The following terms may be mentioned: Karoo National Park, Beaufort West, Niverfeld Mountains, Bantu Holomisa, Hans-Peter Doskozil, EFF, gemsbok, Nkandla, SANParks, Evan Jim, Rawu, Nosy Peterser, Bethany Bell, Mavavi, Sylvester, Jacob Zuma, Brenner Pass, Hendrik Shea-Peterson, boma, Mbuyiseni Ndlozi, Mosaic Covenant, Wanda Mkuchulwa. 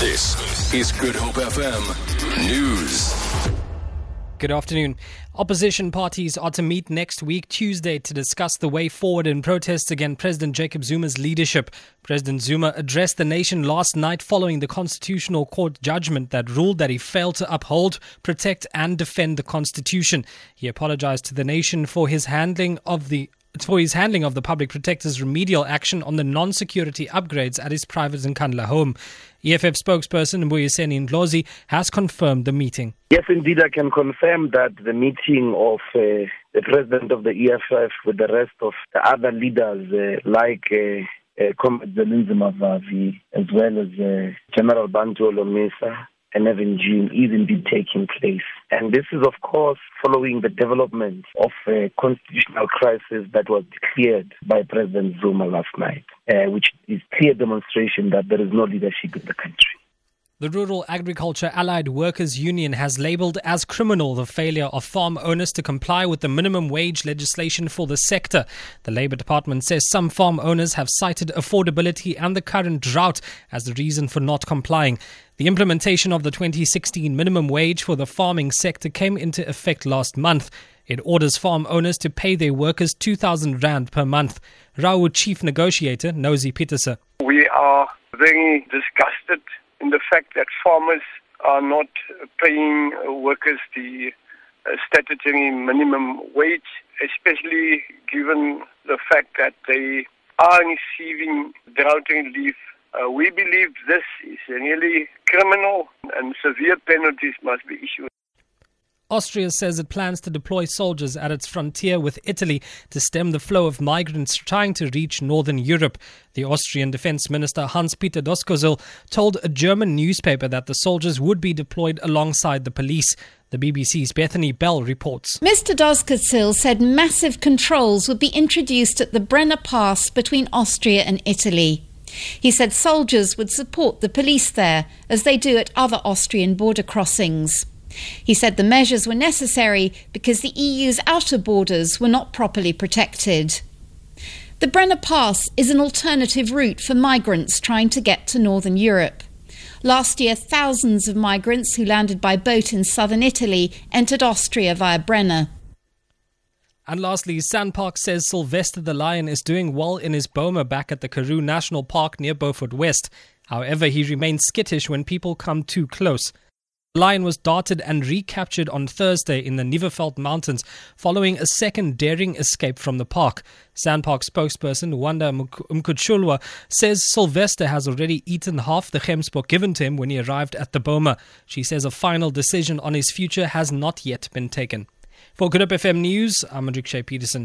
This is Good Hope FM News. Good afternoon. Opposition parties are to meet next week, Tuesday, to discuss the way forward in protests against President Jacob Zuma's leadership. President Zuma addressed the nation last night following the Constitutional Court judgment that ruled that he failed to uphold, protect and defend the Constitution. He apologized to the nation for his handling of the public protector's remedial action on the non-security upgrades at his private Nkandla home. EFF spokesperson Mbuyiseni Ndlozi has confirmed the meeting. Yes, indeed, I can confirm that the meeting of the president of the EFF with the rest of the other leaders like Comrade Mavavi, as well as General Bantu Holomisa and Evan Jim, is indeed taking place. And this is, of course, following the development of a constitutional crisis that was declared by President Zuma last night, which is clear demonstration that there is no leadership in the country. The Rural Agriculture Allied Workers Union has labelled as criminal the failure of farm owners to comply with the minimum wage legislation for the sector. The Labour Department says some farm owners have cited affordability and the current drought as the reason for not complying. The implementation of the 2016 minimum wage for the farming sector came into effect last month. It orders farm owners to pay their workers 2,000 rand per month. Rawu Chief Negotiator Nosy Peterser. We are very disgusted in the fact that farmers are not paying workers the statutory minimum wage, especially given the fact that they are receiving drought relief. We believe this is really criminal and severe penalties must be issued. Austria says it plans to deploy soldiers at its frontier with Italy to stem the flow of migrants trying to reach northern Europe. The Austrian Defence Minister Hans-Peter Doskozil told a German newspaper that the soldiers would be deployed alongside the police. The BBC's Bethany Bell reports. Mr Doskozil said massive controls would be introduced at the Brenner Pass between Austria and Italy. He said soldiers would support the police there, as they do at other Austrian border crossings. He said the measures were necessary because the EU's outer borders were not properly protected. The Brenner Pass is an alternative route for migrants trying to get to northern Europe. Last year, thousands of migrants who landed by boat in southern Italy entered Austria via Brenner. And lastly, SANParks says Sylvester the lion is doing well in his boma back at the Karoo National Park near Beaufort West. However, he remains skittish when people come too close. The lion was darted and recaptured on Thursday in the Niverfeld Mountains following a second daring escape from the park. SANParks spokesperson Wanda Mkuchulwa says Sylvester has already eaten half the gemsbok given to him when he arrived at the boma. She says a final decision on his future has not yet been taken. For Good Hope FM News, I'm Hendrik Shea-Peterson.